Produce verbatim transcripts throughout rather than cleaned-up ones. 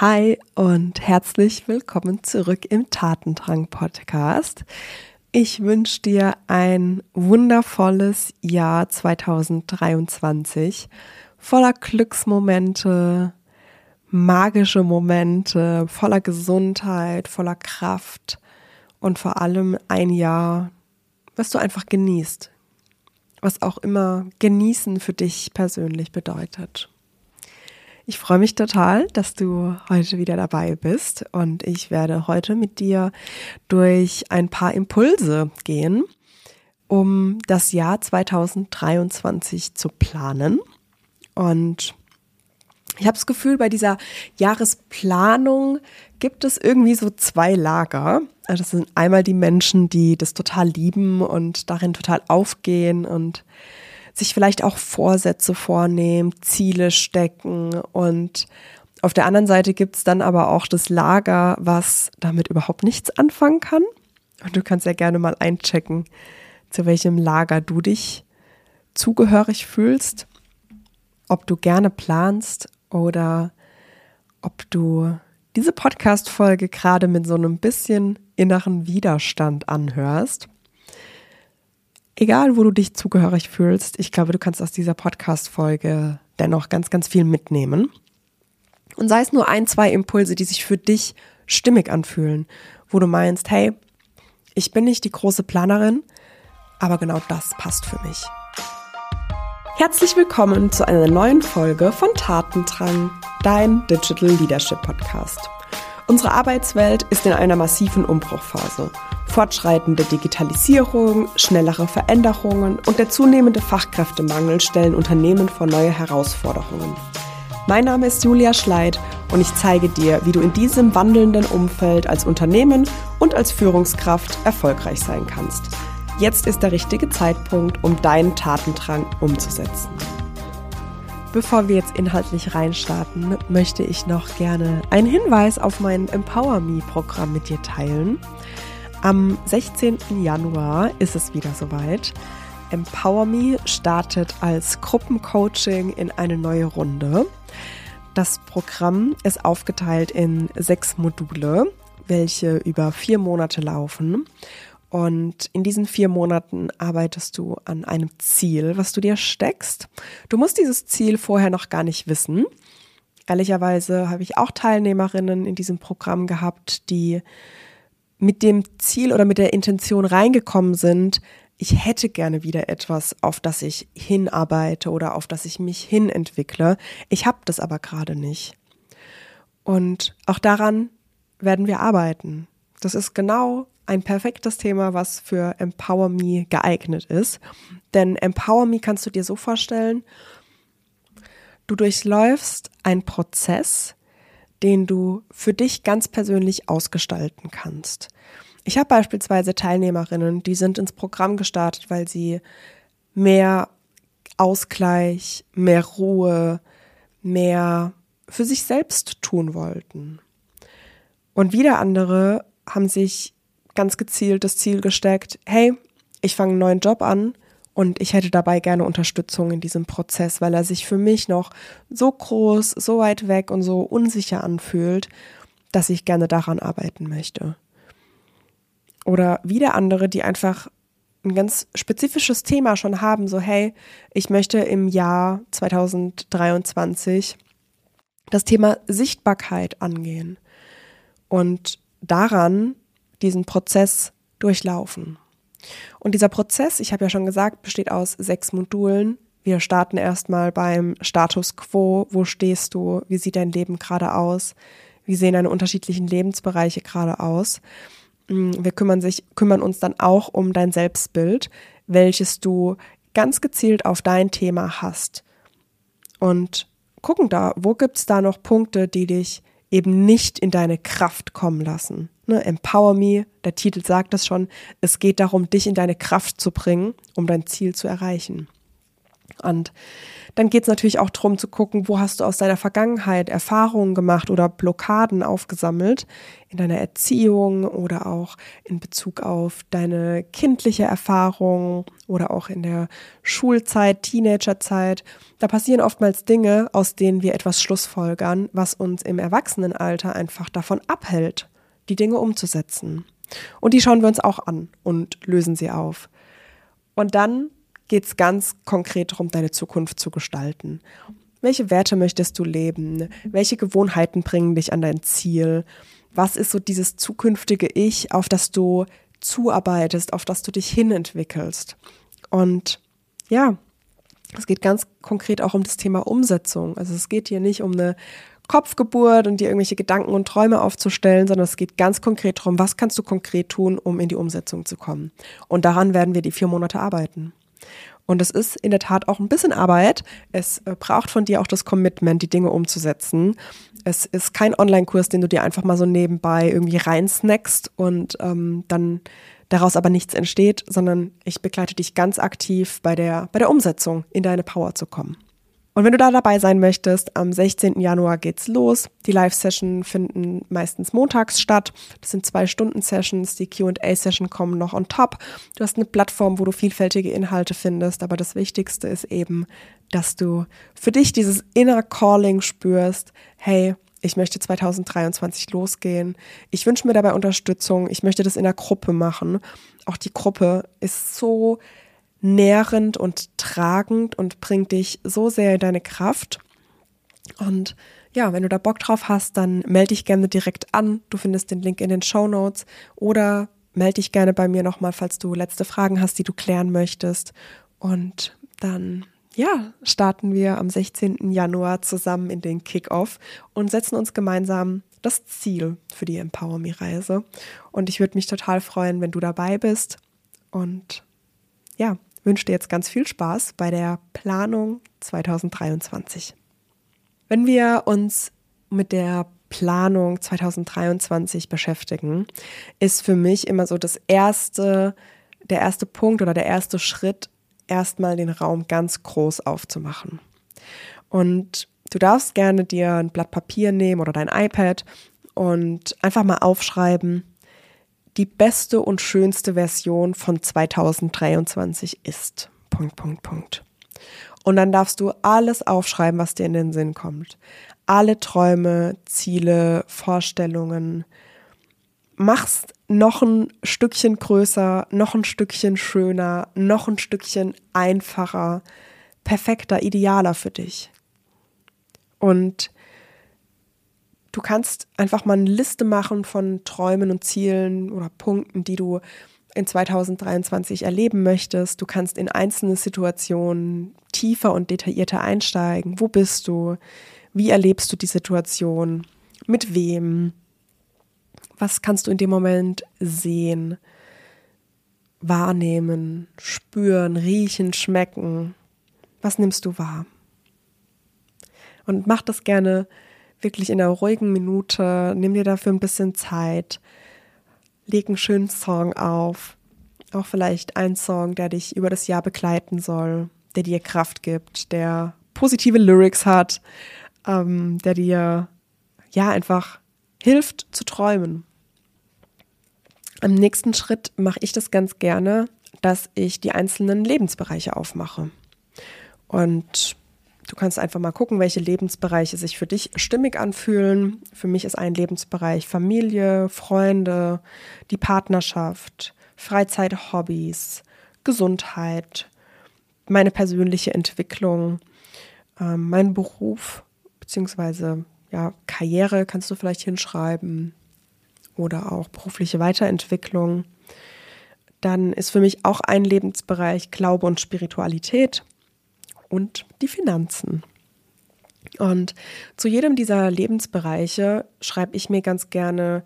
Hi und herzlich willkommen zurück im Tatendrang-Podcast. Ich wünsche dir ein wundervolles Jahr zwanzig dreiundzwanzig, voller Glücksmomente, magische Momente, voller Gesundheit, voller Kraft und vor allem ein Jahr, was du einfach genießt, was auch immer genießen für dich persönlich bedeutet. Ich freue mich total, dass du heute wieder dabei bist und ich werde heute mit dir durch ein paar Impulse gehen, um das Jahr zwanzig dreiundzwanzig zu planen. Und ich habe das Gefühl, bei dieser Jahresplanung gibt es irgendwie so zwei Lager. Also das sind einmal die Menschen, die das total lieben und darin total aufgehen und sich vielleicht auch Vorsätze vornehmen, Ziele stecken, und auf der anderen Seite gibt es dann aber auch das Lager, was damit überhaupt nichts anfangen kann. Und du kannst ja gerne mal einchecken, zu welchem Lager du dich zugehörig fühlst, ob du gerne planst oder ob du diese Podcast-Folge gerade mit so einem bisschen inneren Widerstand anhörst. Egal, wo du dich zugehörig fühlst, ich glaube, du kannst aus dieser Podcast-Folge dennoch ganz, ganz viel mitnehmen. Und sei es nur ein, zwei Impulse, die sich für dich stimmig anfühlen, wo du meinst, hey, ich bin nicht die große Planerin, aber genau das passt für mich. Herzlich willkommen zu einer neuen Folge von Tatendrang, dein Digital Leadership Podcast. Unsere Arbeitswelt ist in einer massiven Umbruchphase. Fortschreitende Digitalisierung, schnellere Veränderungen und der zunehmende Fachkräftemangel stellen Unternehmen vor neue Herausforderungen. Mein Name ist Julia Schleidt und ich zeige dir, wie du in diesem wandelnden Umfeld als Unternehmen und als Führungskraft erfolgreich sein kannst. Jetzt ist der richtige Zeitpunkt, um deinen Tatendrang umzusetzen. Bevor wir jetzt inhaltlich reinstarten, möchte ich noch gerne einen Hinweis auf mein Empower Me Programm mit dir teilen. Am sechzehnten Januar ist es wieder soweit. Empower Me startet als Gruppencoaching in eine neue Runde. Das Programm ist aufgeteilt in sechs Module, welche über vier Monate laufen. Und in diesen vier Monaten arbeitest du an einem Ziel, was du dir steckst. Du musst dieses Ziel vorher noch gar nicht wissen. Ehrlicherweise habe ich auch Teilnehmerinnen in diesem Programm gehabt, die mit dem Ziel oder mit der Intention reingekommen sind, ich hätte gerne wieder etwas, auf das ich hinarbeite oder auf das ich mich hinentwickle. Ich habe das aber gerade nicht. Und auch daran werden wir arbeiten. Das ist genau ein perfektes Thema, was für Empower Me geeignet ist. Denn Empower Me kannst du dir so vorstellen, du durchläufst einen Prozess, den du für dich ganz persönlich ausgestalten kannst. Ich habe beispielsweise Teilnehmerinnen, die sind ins Programm gestartet, weil sie mehr Ausgleich, mehr Ruhe, mehr für sich selbst tun wollten. Und wieder andere haben sich ganz gezielt das Ziel gesteckt, hey, ich fange einen neuen Job an und ich hätte dabei gerne Unterstützung in diesem Prozess, weil er sich für mich noch so groß, so weit weg und so unsicher anfühlt, dass ich gerne daran arbeiten möchte. Oder wieder andere, die einfach ein ganz spezifisches Thema schon haben, so hey, ich möchte im Jahr zwanzig dreiundzwanzig das Thema Sichtbarkeit angehen und daran diesen Prozess durchlaufen. Und dieser Prozess, ich habe ja schon gesagt, besteht aus sechs Modulen. Wir starten erstmal beim Status Quo. Wo stehst du? Wie sieht dein Leben gerade aus? Wie sehen deine unterschiedlichen Lebensbereiche gerade aus? Wir kümmern sich, kümmern uns dann auch um dein Selbstbild, welches du ganz gezielt auf dein Thema hast. Und gucken da, wo gibt es da noch Punkte, die dich eben nicht in deine Kraft kommen lassen. Ne? Empower Me, der Titel sagt das schon, es geht darum, dich in deine Kraft zu bringen, um dein Ziel zu erreichen. Und dann geht es natürlich auch darum zu gucken, wo hast du aus deiner Vergangenheit Erfahrungen gemacht oder Blockaden aufgesammelt in deiner Erziehung oder auch in Bezug auf deine kindliche Erfahrung oder auch in der Schulzeit, Teenagerzeit. Da passieren oftmals Dinge, aus denen wir etwas schlussfolgern, was uns im Erwachsenenalter einfach davon abhält, die Dinge umzusetzen. Und die schauen wir uns auch an und lösen sie auf. Und dann geht es ganz konkret darum, deine Zukunft zu gestalten. Welche Werte möchtest du leben? Welche Gewohnheiten bringen dich an dein Ziel? Was ist so dieses zukünftige Ich, auf das du zuarbeitest, auf das du dich hinentwickelst? Und ja, es geht ganz konkret auch um das Thema Umsetzung. Also es geht hier nicht um eine Kopfgeburt und dir irgendwelche Gedanken und Träume aufzustellen, sondern es geht ganz konkret darum, was kannst du konkret tun, um in die Umsetzung zu kommen? Und daran werden wir die vier Monate arbeiten. Und es ist in der Tat auch ein bisschen Arbeit. Es braucht von dir auch das Commitment, die Dinge umzusetzen. Es ist kein Online-Kurs, den du dir einfach mal so nebenbei irgendwie reinsnackst und ähm, dann daraus aber nichts entsteht, sondern ich begleite dich ganz aktiv bei der, bei der Umsetzung, in deine Power zu kommen. Und wenn du da dabei sein möchtest, am sechzehnten Januar geht's los. Die Live-Session finden meistens montags statt. Das sind zwei Stunden Sessions. Die Q und A-Session kommen noch on top. Du hast eine Plattform, wo du vielfältige Inhalte findest. Aber das Wichtigste ist eben, dass du für dich dieses inner Calling spürst. Hey, ich möchte zwanzig dreiundzwanzig losgehen. Ich wünsche mir dabei Unterstützung. Ich möchte das in der Gruppe machen. Auch die Gruppe ist so nährend und tragend und bringt dich so sehr in deine Kraft. Und ja, wenn du da Bock drauf hast, dann melde dich gerne direkt an. Du findest den Link in den Shownotes oder melde dich gerne bei mir nochmal, falls du letzte Fragen hast, die du klären möchtest. Und dann, ja, starten wir am sechzehnten Januar zusammen in den Kickoff und setzen uns gemeinsam das Ziel für die Empower Me-Reise. Und ich würde mich total freuen, wenn du dabei bist. Und ja, wünsche dir jetzt ganz viel Spaß bei der Planung zwanzig dreiundzwanzig. Wenn wir uns mit der Planung zwanzig dreiundzwanzig beschäftigen, ist für mich immer so das erste, der erste Punkt oder der erste Schritt, erstmal den Raum ganz groß aufzumachen. Und du darfst gerne dir ein Blatt Papier nehmen oder dein iPad und einfach mal aufschreiben, die beste und schönste Version von zwanzig dreiundzwanzig ist. Punkt, Punkt, Punkt. Und dann darfst du alles aufschreiben, was dir in den Sinn kommt. Alle Träume, Ziele, Vorstellungen. Mach's noch ein Stückchen größer, noch ein Stückchen schöner, noch ein Stückchen einfacher, perfekter, idealer für dich. Und du kannst einfach mal eine Liste machen von Träumen und Zielen oder Punkten, die du in zwanzig dreiundzwanzig erleben möchtest. Du kannst in einzelne Situationen tiefer und detaillierter einsteigen. Wo bist du? Wie erlebst du die Situation? Mit wem? Was kannst du in dem Moment sehen, wahrnehmen, spüren, riechen, schmecken? Was nimmst du wahr? Und mach das gerne wirklich in einer ruhigen Minute, nimm dir dafür ein bisschen Zeit, leg einen schönen Song auf, auch vielleicht einen Song, der dich über das Jahr begleiten soll, der dir Kraft gibt, der positive Lyrics hat, ähm, der dir ja einfach hilft zu träumen. Im nächsten Schritt mache ich das ganz gerne, dass ich die einzelnen Lebensbereiche aufmache. Und du kannst einfach mal gucken, welche Lebensbereiche sich für dich stimmig anfühlen. Für mich ist ein Lebensbereich Familie, Freunde, die Partnerschaft, Freizeit, Hobbys, Gesundheit, meine persönliche Entwicklung, äh, mein Beruf beziehungsweise ja, Karriere kannst du vielleicht hinschreiben oder auch berufliche Weiterentwicklung. Dann ist für mich auch ein Lebensbereich Glaube und Spiritualität. Und die Finanzen. Und zu jedem dieser Lebensbereiche schreibe ich mir ganz gerne,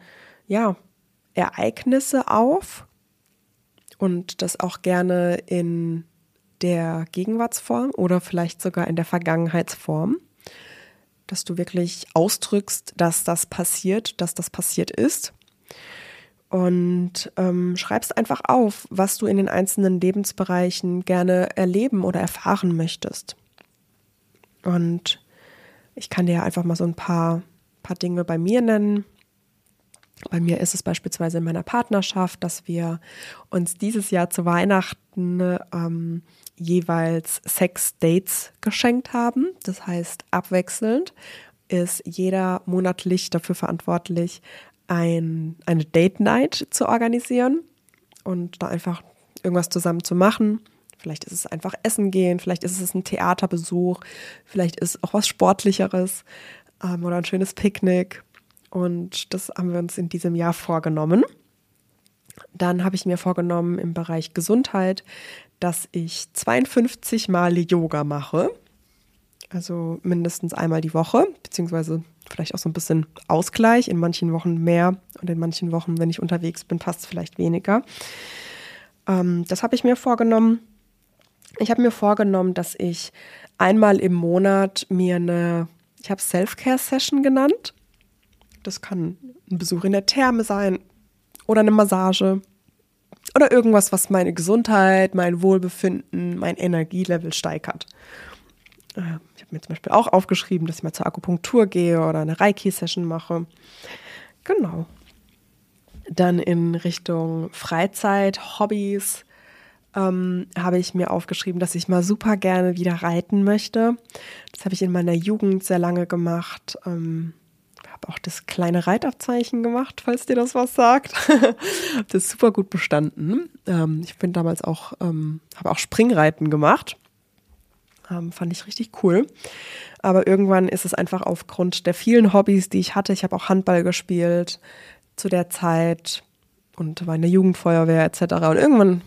ja, Ereignisse auf und das auch gerne in der Gegenwartsform oder vielleicht sogar in der Vergangenheitsform, dass du wirklich ausdrückst, dass das passiert, dass das passiert ist. Und ähm, schreibst einfach auf, was du in den einzelnen Lebensbereichen gerne erleben oder erfahren möchtest. Und ich kann dir einfach mal so ein paar, paar Dinge bei mir nennen. Bei mir ist es beispielsweise in meiner Partnerschaft, dass wir uns dieses Jahr zu Weihnachten ähm, jeweils sechs Dates geschenkt haben. Das heißt, abwechselnd ist jeder monatlich dafür verantwortlich, ein, eine Date-Night zu organisieren und da einfach irgendwas zusammen zu machen. Vielleicht ist es einfach Essen gehen, vielleicht ist es ein Theaterbesuch, vielleicht ist es auch was Sportlicheres ähm, oder ein schönes Picknick. Und das haben wir uns in diesem Jahr vorgenommen. Dann habe ich mir vorgenommen im Bereich Gesundheit, dass ich zweiundfünfzig Mal Yoga mache. Also mindestens einmal die Woche, beziehungsweise vielleicht auch so ein bisschen Ausgleich. In manchen Wochen mehr und in manchen Wochen, wenn ich unterwegs bin, passt es vielleicht weniger. Ähm, das habe ich mir vorgenommen. Ich habe mir vorgenommen, dass ich einmal im Monat mir eine, ich habe Self-Care-Session genannt. Das kann ein Besuch in der Therme sein oder eine Massage oder irgendwas, was meine Gesundheit, mein Wohlbefinden, mein Energielevel steigert. Ich habe mir zum Beispiel auch aufgeschrieben, dass ich mal zur Akupunktur gehe oder eine Reiki-Session mache. Genau. Dann in Richtung Freizeit, Hobbys ähm, habe ich mir aufgeschrieben, dass ich mal super gerne wieder reiten möchte. Das habe ich in meiner Jugend sehr lange gemacht. Ähm, auch das kleine Reitabzeichen gemacht, falls dir das was sagt. Habe das super gut bestanden. Ähm, ich bin damals auch, ähm, habe auch Springreiten gemacht. Ähm, fand ich richtig cool. Aber irgendwann ist es einfach aufgrund der vielen Hobbys, die ich hatte. Ich habe auch Handball gespielt zu der Zeit und war in der Jugendfeuerwehr et cetera. Und irgendwann,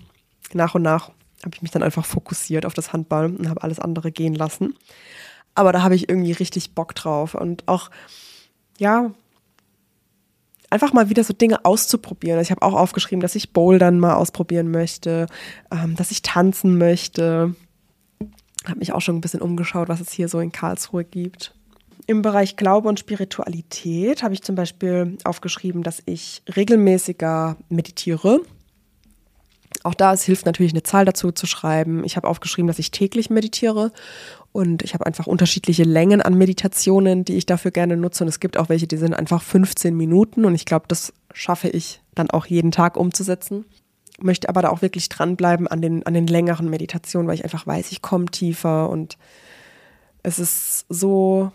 nach und nach, habe ich mich dann einfach fokussiert auf das Handball und habe alles andere gehen lassen. Aber da habe ich irgendwie richtig Bock drauf und auch ja, einfach mal wieder so Dinge auszuprobieren. Ich habe auch aufgeschrieben, dass ich Bouldern mal ausprobieren möchte, ähm, dass ich tanzen möchte. Habe mich auch schon ein bisschen umgeschaut, was es hier so in Karlsruhe gibt. Im Bereich Glaube und Spiritualität habe ich zum Beispiel aufgeschrieben, dass ich regelmäßiger meditiere. Auch da, es hilft natürlich, eine Zahl dazu zu schreiben. Ich habe aufgeschrieben, dass ich täglich meditiere und ich habe einfach unterschiedliche Längen an Meditationen, die ich dafür gerne nutze. Und es gibt auch welche, die sind einfach fünfzehn Minuten und ich glaube, das schaffe ich dann auch jeden Tag umzusetzen. Möchte aber da auch wirklich dranbleiben an den, an den längeren Meditationen, weil ich einfach weiß, ich komme tiefer und es ist so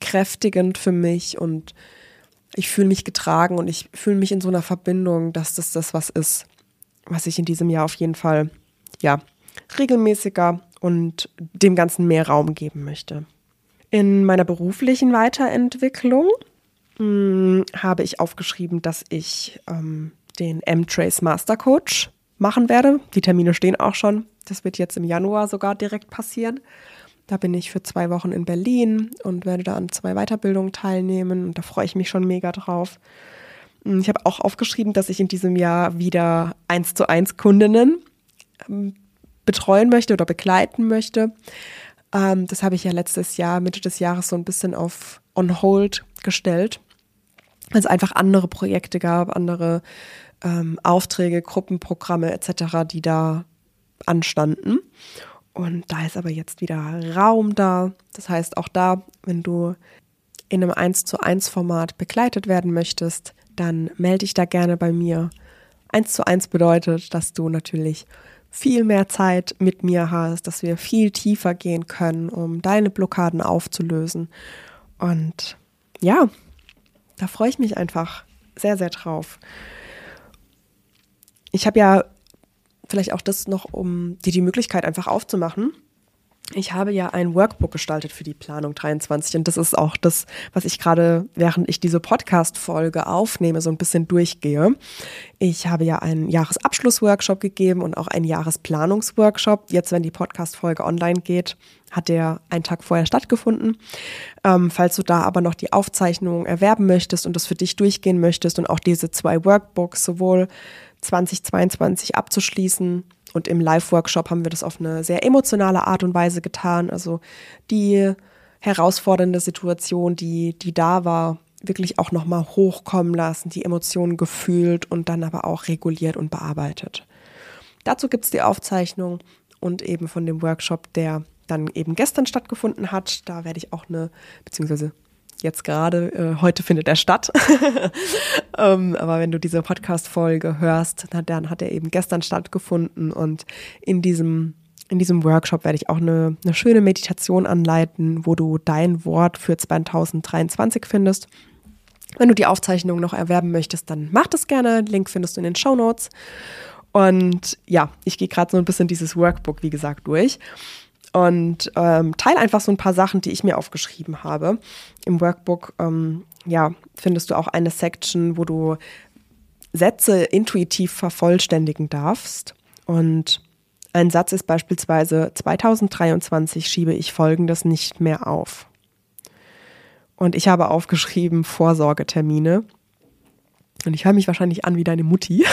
kräftigend für mich und ich fühle mich getragen und ich fühle mich in so einer Verbindung, dass das das was ist, was ich in diesem Jahr auf jeden Fall ja, regelmäßiger und dem Ganzen mehr Raum geben möchte. In meiner beruflichen Weiterentwicklung mh, habe ich aufgeschrieben, dass ich ähm, den MTrace Master Coach machen werde. Die Termine stehen auch schon. Das wird jetzt im Januar sogar direkt passieren. Da bin ich für zwei Wochen in Berlin und werde da an zwei Weiterbildungen teilnehmen. Und da freue ich mich schon mega drauf. Ich habe auch aufgeschrieben, dass ich in diesem Jahr wieder eins zu eins Kundinnen ähm, betreuen möchte oder begleiten möchte. Ähm, das habe ich ja letztes Jahr, Mitte des Jahres, so ein bisschen auf on hold gestellt, weil es einfach andere Projekte gab, andere ähm, Aufträge, Gruppenprogramme et cetera, die da anstanden. Und da ist aber jetzt wieder Raum da. Das heißt, auch da, wenn du in einem eins zu eins Format begleitet werden möchtest, dann melde dich da gerne bei mir. eins zu eins bedeutet, dass du natürlich viel mehr Zeit mit mir hast, dass wir viel tiefer gehen können, um deine Blockaden aufzulösen. Und ja, da freue ich mich einfach sehr, sehr drauf. Ich habe ja vielleicht auch das noch, um dir die Möglichkeit einfach aufzumachen. Ich habe ja ein Workbook gestaltet für die Planung dreiundzwanzig und das ist auch das, was ich gerade, während ich diese Podcast-Folge aufnehme, so ein bisschen durchgehe. Ich habe ja einen Jahresabschluss-Workshop gegeben und auch einen Jahresplanungs-Workshop. Jetzt, wenn die Podcast-Folge online geht, hat der einen Tag vorher stattgefunden. Ähm, falls du da aber noch die Aufzeichnung erwerben möchtest und das für dich durchgehen möchtest und auch diese zwei Workbooks sowohl zweitausendzweiundzwanzig abzuschließen, und im Live-Workshop haben wir das auf eine sehr emotionale Art und Weise getan. Also die herausfordernde Situation, die, die da war, wirklich auch nochmal hochkommen lassen, die Emotionen gefühlt und dann aber auch reguliert und bearbeitet. Dazu gibt es die Aufzeichnung und eben von dem Workshop, der dann eben gestern stattgefunden hat. Da werde ich auch eine, beziehungsweise jetzt gerade, äh, heute findet er statt. ähm, aber wenn du diese Podcast-Folge hörst, na, dann hat er eben gestern stattgefunden und in diesem In diesem Workshop werde ich auch eine, eine schöne Meditation anleiten, wo du dein Wort für zweitausenddreiundzwanzig findest. Wenn du die Aufzeichnung noch erwerben möchtest, dann mach das gerne. Link findest du in den Shownotes. Und ja, ich gehe gerade so ein bisschen dieses Workbook, wie gesagt, durch und ähm, teile einfach so ein paar Sachen, die ich mir aufgeschrieben habe. Im Workbook ähm, ja, findest du auch eine Section, wo du Sätze intuitiv vervollständigen darfst. Und ein Satz ist beispielsweise: zweitausenddreiundzwanzig schiebe ich Folgendes nicht mehr auf. Und ich habe aufgeschrieben Vorsorgetermine. Und ich höre mich wahrscheinlich an wie deine Mutti.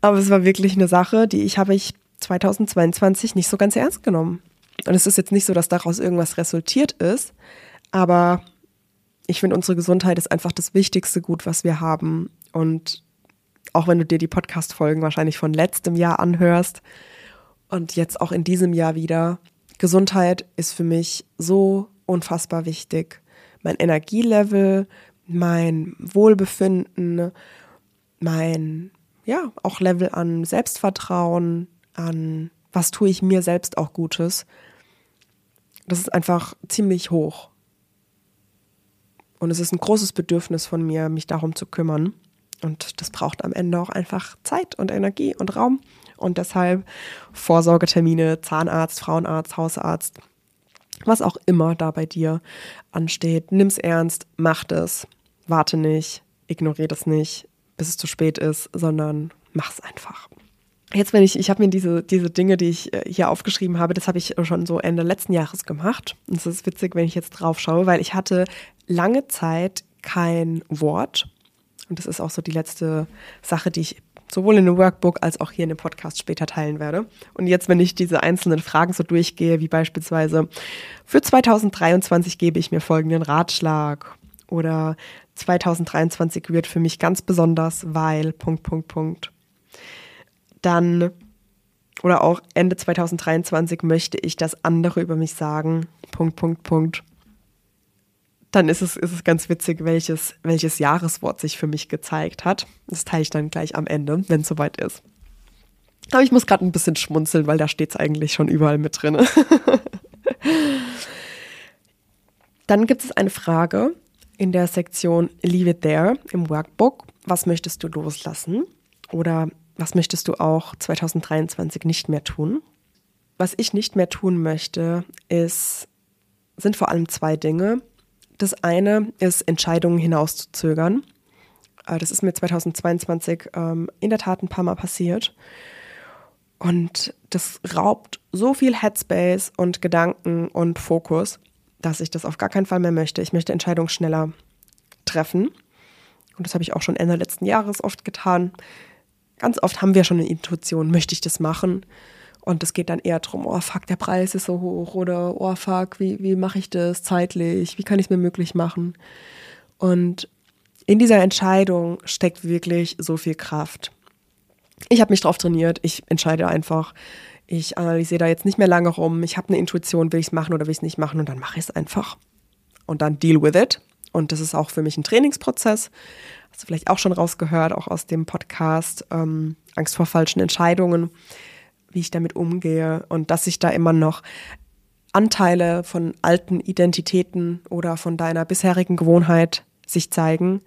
Aber es war wirklich eine Sache, die ich habe ich zweitausendzweiundzwanzig nicht so ganz ernst genommen. Und es ist jetzt nicht so, dass daraus irgendwas resultiert ist. Aber ich finde, unsere Gesundheit ist einfach das wichtigste Gut, was wir haben. Und auch wenn du dir die Podcast-Folgen wahrscheinlich von letztem Jahr anhörst und jetzt auch in diesem Jahr wieder. Gesundheit ist für mich so unfassbar wichtig. Mein Energielevel, mein Wohlbefinden, mein, ja, auch Level an Selbstvertrauen, an was tue ich mir selbst auch Gutes. Das ist einfach ziemlich hoch. Und es ist ein großes Bedürfnis von mir, mich darum zu kümmern. Und das braucht am Ende auch einfach Zeit und Energie und Raum. Und deshalb Vorsorgetermine, Zahnarzt, Frauenarzt, Hausarzt, was auch immer da bei dir ansteht. Nimm's ernst, mach es, warte nicht, ignoriere das nicht, bis es zu spät ist, sondern mach's einfach. Jetzt, wenn ich, ich habe mir diese, diese Dinge, die ich hier aufgeschrieben habe, das habe ich schon so Ende letzten Jahres gemacht. Und es ist witzig, wenn ich jetzt drauf schaue, weil ich hatte lange Zeit kein Wort. Und das ist auch so die letzte Sache, die ich sowohl in dem Workbook als auch hier in dem Podcast später teilen werde. Und jetzt, wenn ich diese einzelnen Fragen so durchgehe, wie beispielsweise: für zweitausenddreiundzwanzig gebe ich mir folgenden Ratschlag. Oder zweitausenddreiundzwanzig wird für mich ganz besonders, weil Punkt, Punkt, Punkt. Dann, oder auch Ende zweitausenddreiundzwanzig möchte ich, dass andere über mich sagen, Punkt, Punkt, Punkt. Dann ist es, ist es ganz witzig, welches, welches Jahreswort sich für mich gezeigt hat. Das teile ich dann gleich am Ende, wenn es soweit ist. Aber ich muss gerade ein bisschen schmunzeln, weil da steht es eigentlich schon überall mit drin. Dann gibt es eine Frage in der Sektion Leave It There im Workbook. Was möchtest du loslassen? Oder was möchtest du auch zweitausenddreiundzwanzig nicht mehr tun? Was ich nicht mehr tun möchte, ist, sind vor allem zwei Dinge. Das eine ist, Entscheidungen hinauszuzögern. Das ist mir zweitausendzweiundzwanzig ähm, in der Tat ein paar Mal passiert. Und das raubt so viel Headspace und Gedanken und Fokus, dass ich das auf gar keinen Fall mehr möchte. Ich möchte Entscheidungen schneller treffen. Und das habe ich auch schon Ende letzten Jahres oft getan. Ganz oft haben wir schon eine Intuition, möchte ich das machen? Und es geht dann eher darum, oh fuck, der Preis ist so hoch, oder oh fuck, wie, wie mache ich das zeitlich, wie kann ich es mir möglich machen? Und in dieser Entscheidung steckt wirklich so viel Kraft. Ich habe mich drauf trainiert, ich entscheide einfach, ich analysiere da jetzt nicht mehr lange rum, ich habe eine Intuition, will ich es machen oder will ich es nicht machen, und dann mache ich es einfach. Und dann deal with it. Und das ist auch für mich ein Trainingsprozess. Hast du vielleicht auch schon rausgehört, auch aus dem Podcast ähm, Angst vor falschen Entscheidungen, wie ich damit umgehe und dass ich da immer noch Anteile von alten Identitäten oder von deiner bisherigen Gewohnheit sich zeigen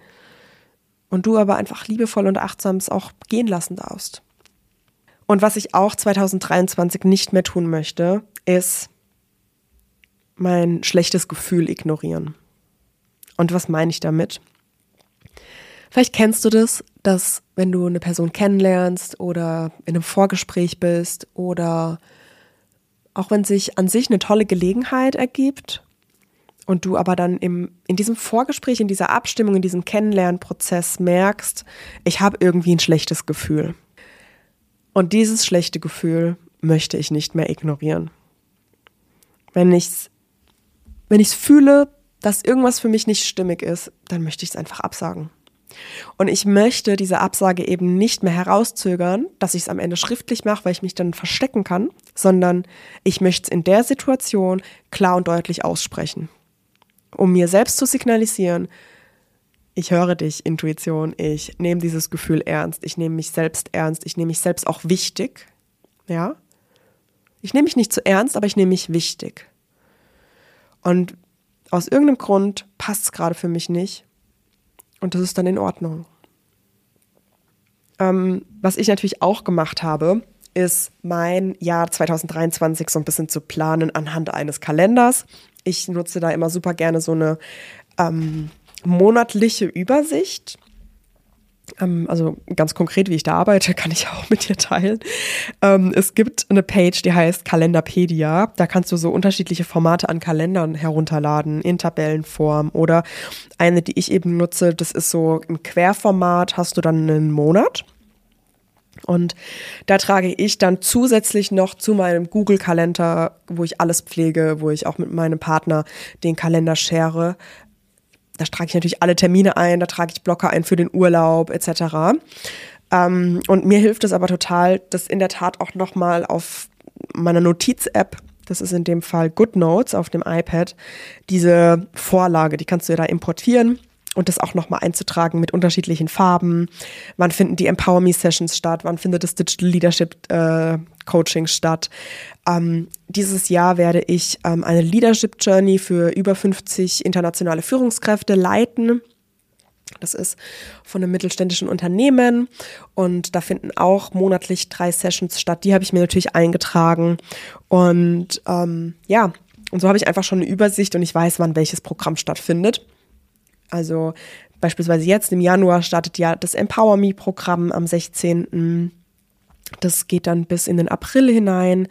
und du aber einfach liebevoll und achtsam es auch gehen lassen darfst. Und was ich auch zweitausenddreiundzwanzig nicht mehr tun möchte, ist mein schlechtes Gefühl ignorieren. Und was meine ich damit? Vielleicht kennst du das, dass wenn du eine Person kennenlernst oder in einem Vorgespräch bist oder auch wenn sich an sich eine tolle Gelegenheit ergibt und du aber dann im, in diesem Vorgespräch, in dieser Abstimmung, in diesem Kennenlernprozess merkst, ich habe irgendwie ein schlechtes Gefühl. Und dieses schlechte Gefühl möchte ich nicht mehr ignorieren. Wenn ich es wenn ich's fühle, dass irgendwas für mich nicht stimmig ist, dann möchte ich es einfach absagen. Und ich möchte diese Absage eben nicht mehr herauszögern, dass ich es am Ende schriftlich mache, weil ich mich dann verstecken kann, sondern ich möchte es in der Situation klar und deutlich aussprechen, um mir selbst zu signalisieren, ich höre dich, Intuition, ich nehme dieses Gefühl ernst, ich nehme mich selbst ernst, ich nehme mich selbst auch wichtig, ja. Ich nehme mich nicht zu ernst, aber ich nehme mich wichtig. Und aus irgendeinem Grund passt es gerade für mich nicht. Und das ist dann in Ordnung. Ähm, was ich natürlich auch gemacht habe, ist mein Jahr zwanzig dreiundzwanzig so ein bisschen zu planen anhand eines Kalenders. Ich nutze da immer super gerne so eine ähm, monatliche Übersicht. Ähm, also ganz konkret, wie ich da arbeite, kann ich auch mit dir teilen. Ähm, es gibt eine Page, die heißt Kalenderpedia. Da kannst du so unterschiedliche Formate an Kalendern herunterladen, in Tabellenform oder eine, die ich eben nutze, das ist so im Querformat, hast du dann einen Monat. Und da trage ich dann zusätzlich noch zu meinem Google-Kalender, wo ich alles pflege, wo ich auch mit meinem Partner den Kalender share. Da trage ich natürlich alle Termine ein, da trage ich Blocker ein für den Urlaub et cetera. Ähm, und mir hilft es aber total, das in der Tat auch nochmal auf meiner Notiz-App, das ist in dem Fall GoodNotes auf dem iPad, diese Vorlage, die kannst du ja da importieren und das auch nochmal einzutragen mit unterschiedlichen Farben. Wann finden die Empower Me Sessions statt? Wann findet das Digital Leadership äh, Coaching statt. Ähm, dieses Jahr werde ich ähm, eine Leadership Journey für über fünfzig internationale Führungskräfte leiten. Das ist von einem mittelständischen Unternehmen und da finden auch monatlich drei Sessions statt. Die habe ich mir natürlich eingetragen und ähm, ja, und so habe ich einfach schon eine Übersicht und ich weiß, wann welches Programm stattfindet. Also beispielsweise jetzt im Januar startet ja das Empower Me Programm am sechzehnten Das geht dann bis in den April hinein.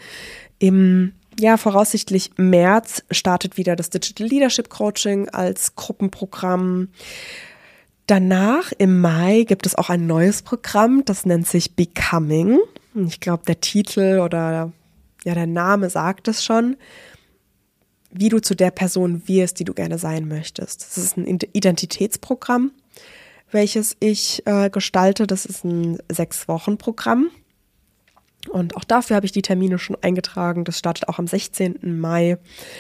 Im, ja, voraussichtlich März startet wieder das Digital Leadership Coaching als Gruppenprogramm. Danach im Mai gibt es auch ein neues Programm, das nennt sich Becoming. Ich glaube, der Titel oder ja, der Name sagt es schon, wie du zu der Person wirst, die du gerne sein möchtest. Das ist ein Identitätsprogramm, welches ich äh, gestalte. Das ist ein Sechs-Wochen-Programm. Und auch dafür habe ich die Termine schon eingetragen. Das startet auch am sechzehnten Mai.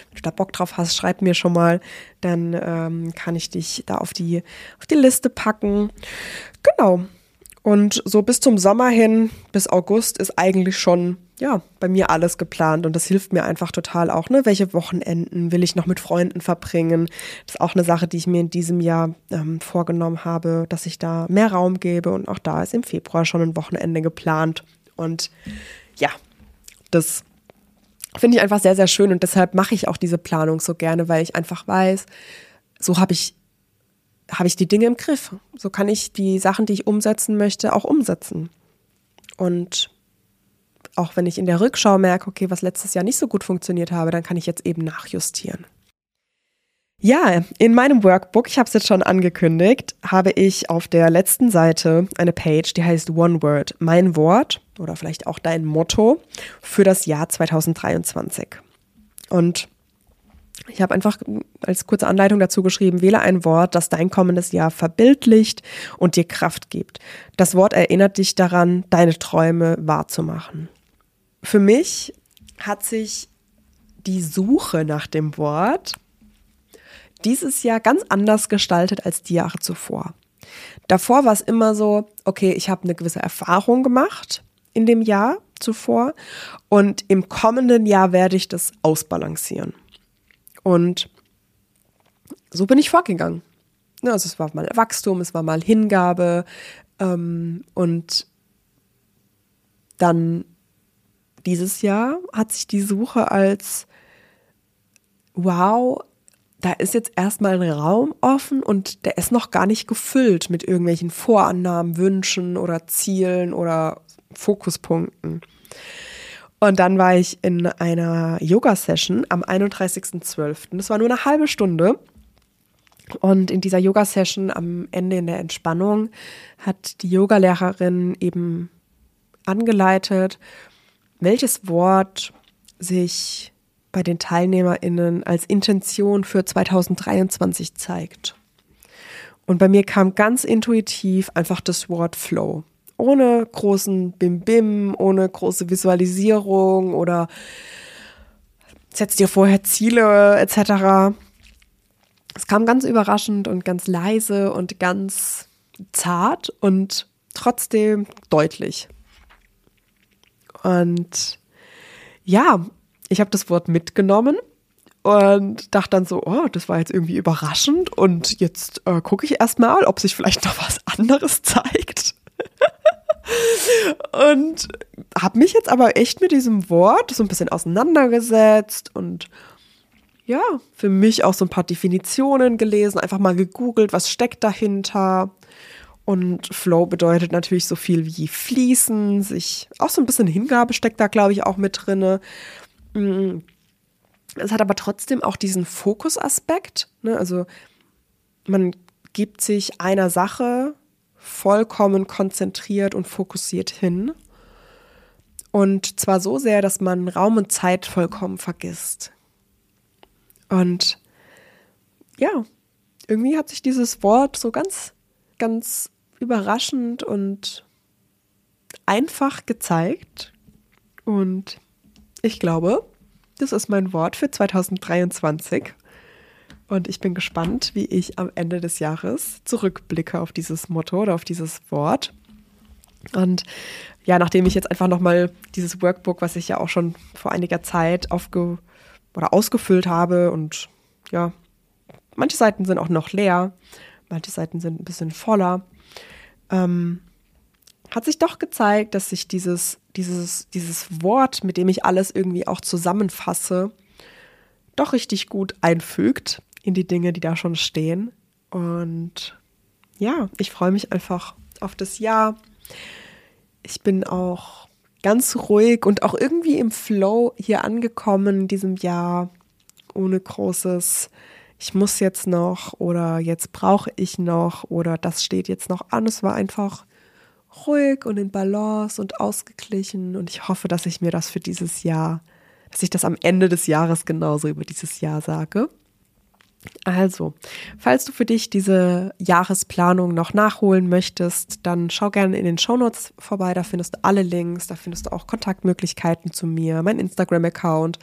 Wenn du da Bock drauf hast, schreib mir schon mal. Dann ähm, kann ich dich da auf die, auf die Liste packen. Genau. Und so bis zum Sommer hin, bis August ist eigentlich schon, ja, bei mir alles geplant. Und das hilft mir einfach total auch, ne? Welche Wochenenden will ich noch mit Freunden verbringen? Das ist auch eine Sache, die ich mir in diesem Jahr ähm, vorgenommen habe, dass ich da mehr Raum gebe. Und auch da ist im Februar schon ein Wochenende geplant. Und ja, das finde ich einfach sehr, sehr schön und deshalb mache ich auch diese Planung so gerne, weil ich einfach weiß, so habe ich, habe ich die Dinge im Griff. So kann ich die Sachen, die ich umsetzen möchte, auch umsetzen. Und auch wenn ich in der Rückschau merke, okay, was letztes Jahr nicht so gut funktioniert habe, dann kann ich jetzt eben nachjustieren. Ja, in meinem Workbook, ich habe es jetzt schon angekündigt, habe ich auf der letzten Seite eine Page, die heißt One Word, mein Wort oder vielleicht auch dein Motto für das Jahr zwanzig dreiundzwanzig. Und ich habe einfach als kurze Anleitung dazu geschrieben, wähle ein Wort, das dein kommendes Jahr verbildlicht und dir Kraft gibt. Das Wort erinnert dich daran, deine Träume wahrzumachen. Für mich hat sich die Suche nach dem Wort dieses Jahr ganz anders gestaltet als die Jahre zuvor. Davor war es immer so, okay, ich habe eine gewisse Erfahrung gemacht in dem Jahr zuvor und im kommenden Jahr werde ich das ausbalancieren. Und so bin ich vorgegangen. Also es war mal Wachstum, es war mal Hingabe ähm, und dann dieses Jahr hat sich die Suche als wow, da ist jetzt erstmal ein Raum offen und der ist noch gar nicht gefüllt mit irgendwelchen Vorannahmen, Wünschen oder Zielen oder Fokuspunkten. Und dann war ich in einer Yoga-Session am einunddreißigsten zwölften Das war nur eine halbe Stunde. Und in dieser Yoga-Session am Ende in der Entspannung hat die Yogalehrerin eben angeleitet, welches Wort sich bei den TeilnehmerInnen als Intention für zwanzig dreiundzwanzig zeigt. Und bei mir kam ganz intuitiv einfach das Wort Flow. Ohne großen Bim-Bim, ohne große Visualisierung oder setz dir vorher Ziele et cetera. Es kam ganz überraschend und ganz leise und ganz zart und trotzdem deutlich. Und ja, ich habe das Wort mitgenommen und dachte dann so, oh, das war jetzt irgendwie überraschend und jetzt äh, gucke ich erstmal, ob sich vielleicht noch was anderes zeigt. Und habe mich jetzt aber echt mit diesem Wort so ein bisschen auseinandergesetzt und ja, für mich auch so ein paar Definitionen gelesen, einfach mal gegoogelt, was steckt dahinter. Und Flow bedeutet natürlich so viel wie fließen, sich auch so ein bisschen Hingabe steckt da, glaube ich, auch mit drinne. Es hat aber trotzdem auch diesen Fokusaspekt, ne? Also man gibt sich einer Sache vollkommen konzentriert und fokussiert hin. Und zwar so sehr, dass man Raum und Zeit vollkommen vergisst. Und ja, irgendwie hat sich dieses Wort so ganz, ganz überraschend und einfach gezeigt. Und ich glaube, das ist mein Wort für zwanzig dreiundzwanzig. Und ich bin gespannt, wie ich am Ende des Jahres zurückblicke auf dieses Motto oder auf dieses Wort. Und ja, nachdem ich jetzt einfach nochmal dieses Workbook, was ich ja auch schon vor einiger Zeit aufge- oder ausgefüllt habe und ja, manche Seiten sind auch noch leer, manche Seiten sind ein bisschen voller, ähm, hat sich doch gezeigt, dass sich dieses, dieses, dieses Wort, mit dem ich alles irgendwie auch zusammenfasse, doch richtig gut einfügt in die Dinge, die da schon stehen. Und ja, ich freue mich einfach auf das Jahr. Ich bin auch ganz ruhig und auch irgendwie im Flow hier angekommen in diesem Jahr, ohne großes ich muss jetzt noch oder jetzt brauche ich noch oder das steht jetzt noch an. Es war einfach ruhig und in Balance und ausgeglichen und ich hoffe, dass ich mir das für dieses Jahr, dass ich das am Ende des Jahres genauso über dieses Jahr sage. Also, falls du für dich diese Jahresplanung noch nachholen möchtest, dann schau gerne in den Shownotes vorbei, da findest du alle Links, da findest du auch Kontaktmöglichkeiten zu mir, mein Instagram-Account,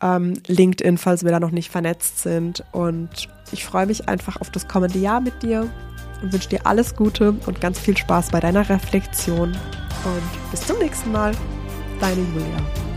ähm, LinkedIn, falls wir da noch nicht vernetzt sind. Und ich freue mich einfach auf das kommende Jahr mit dir und wünsche dir alles Gute und ganz viel Spaß bei deiner Reflexion. Und bis zum nächsten Mal, deine Julia.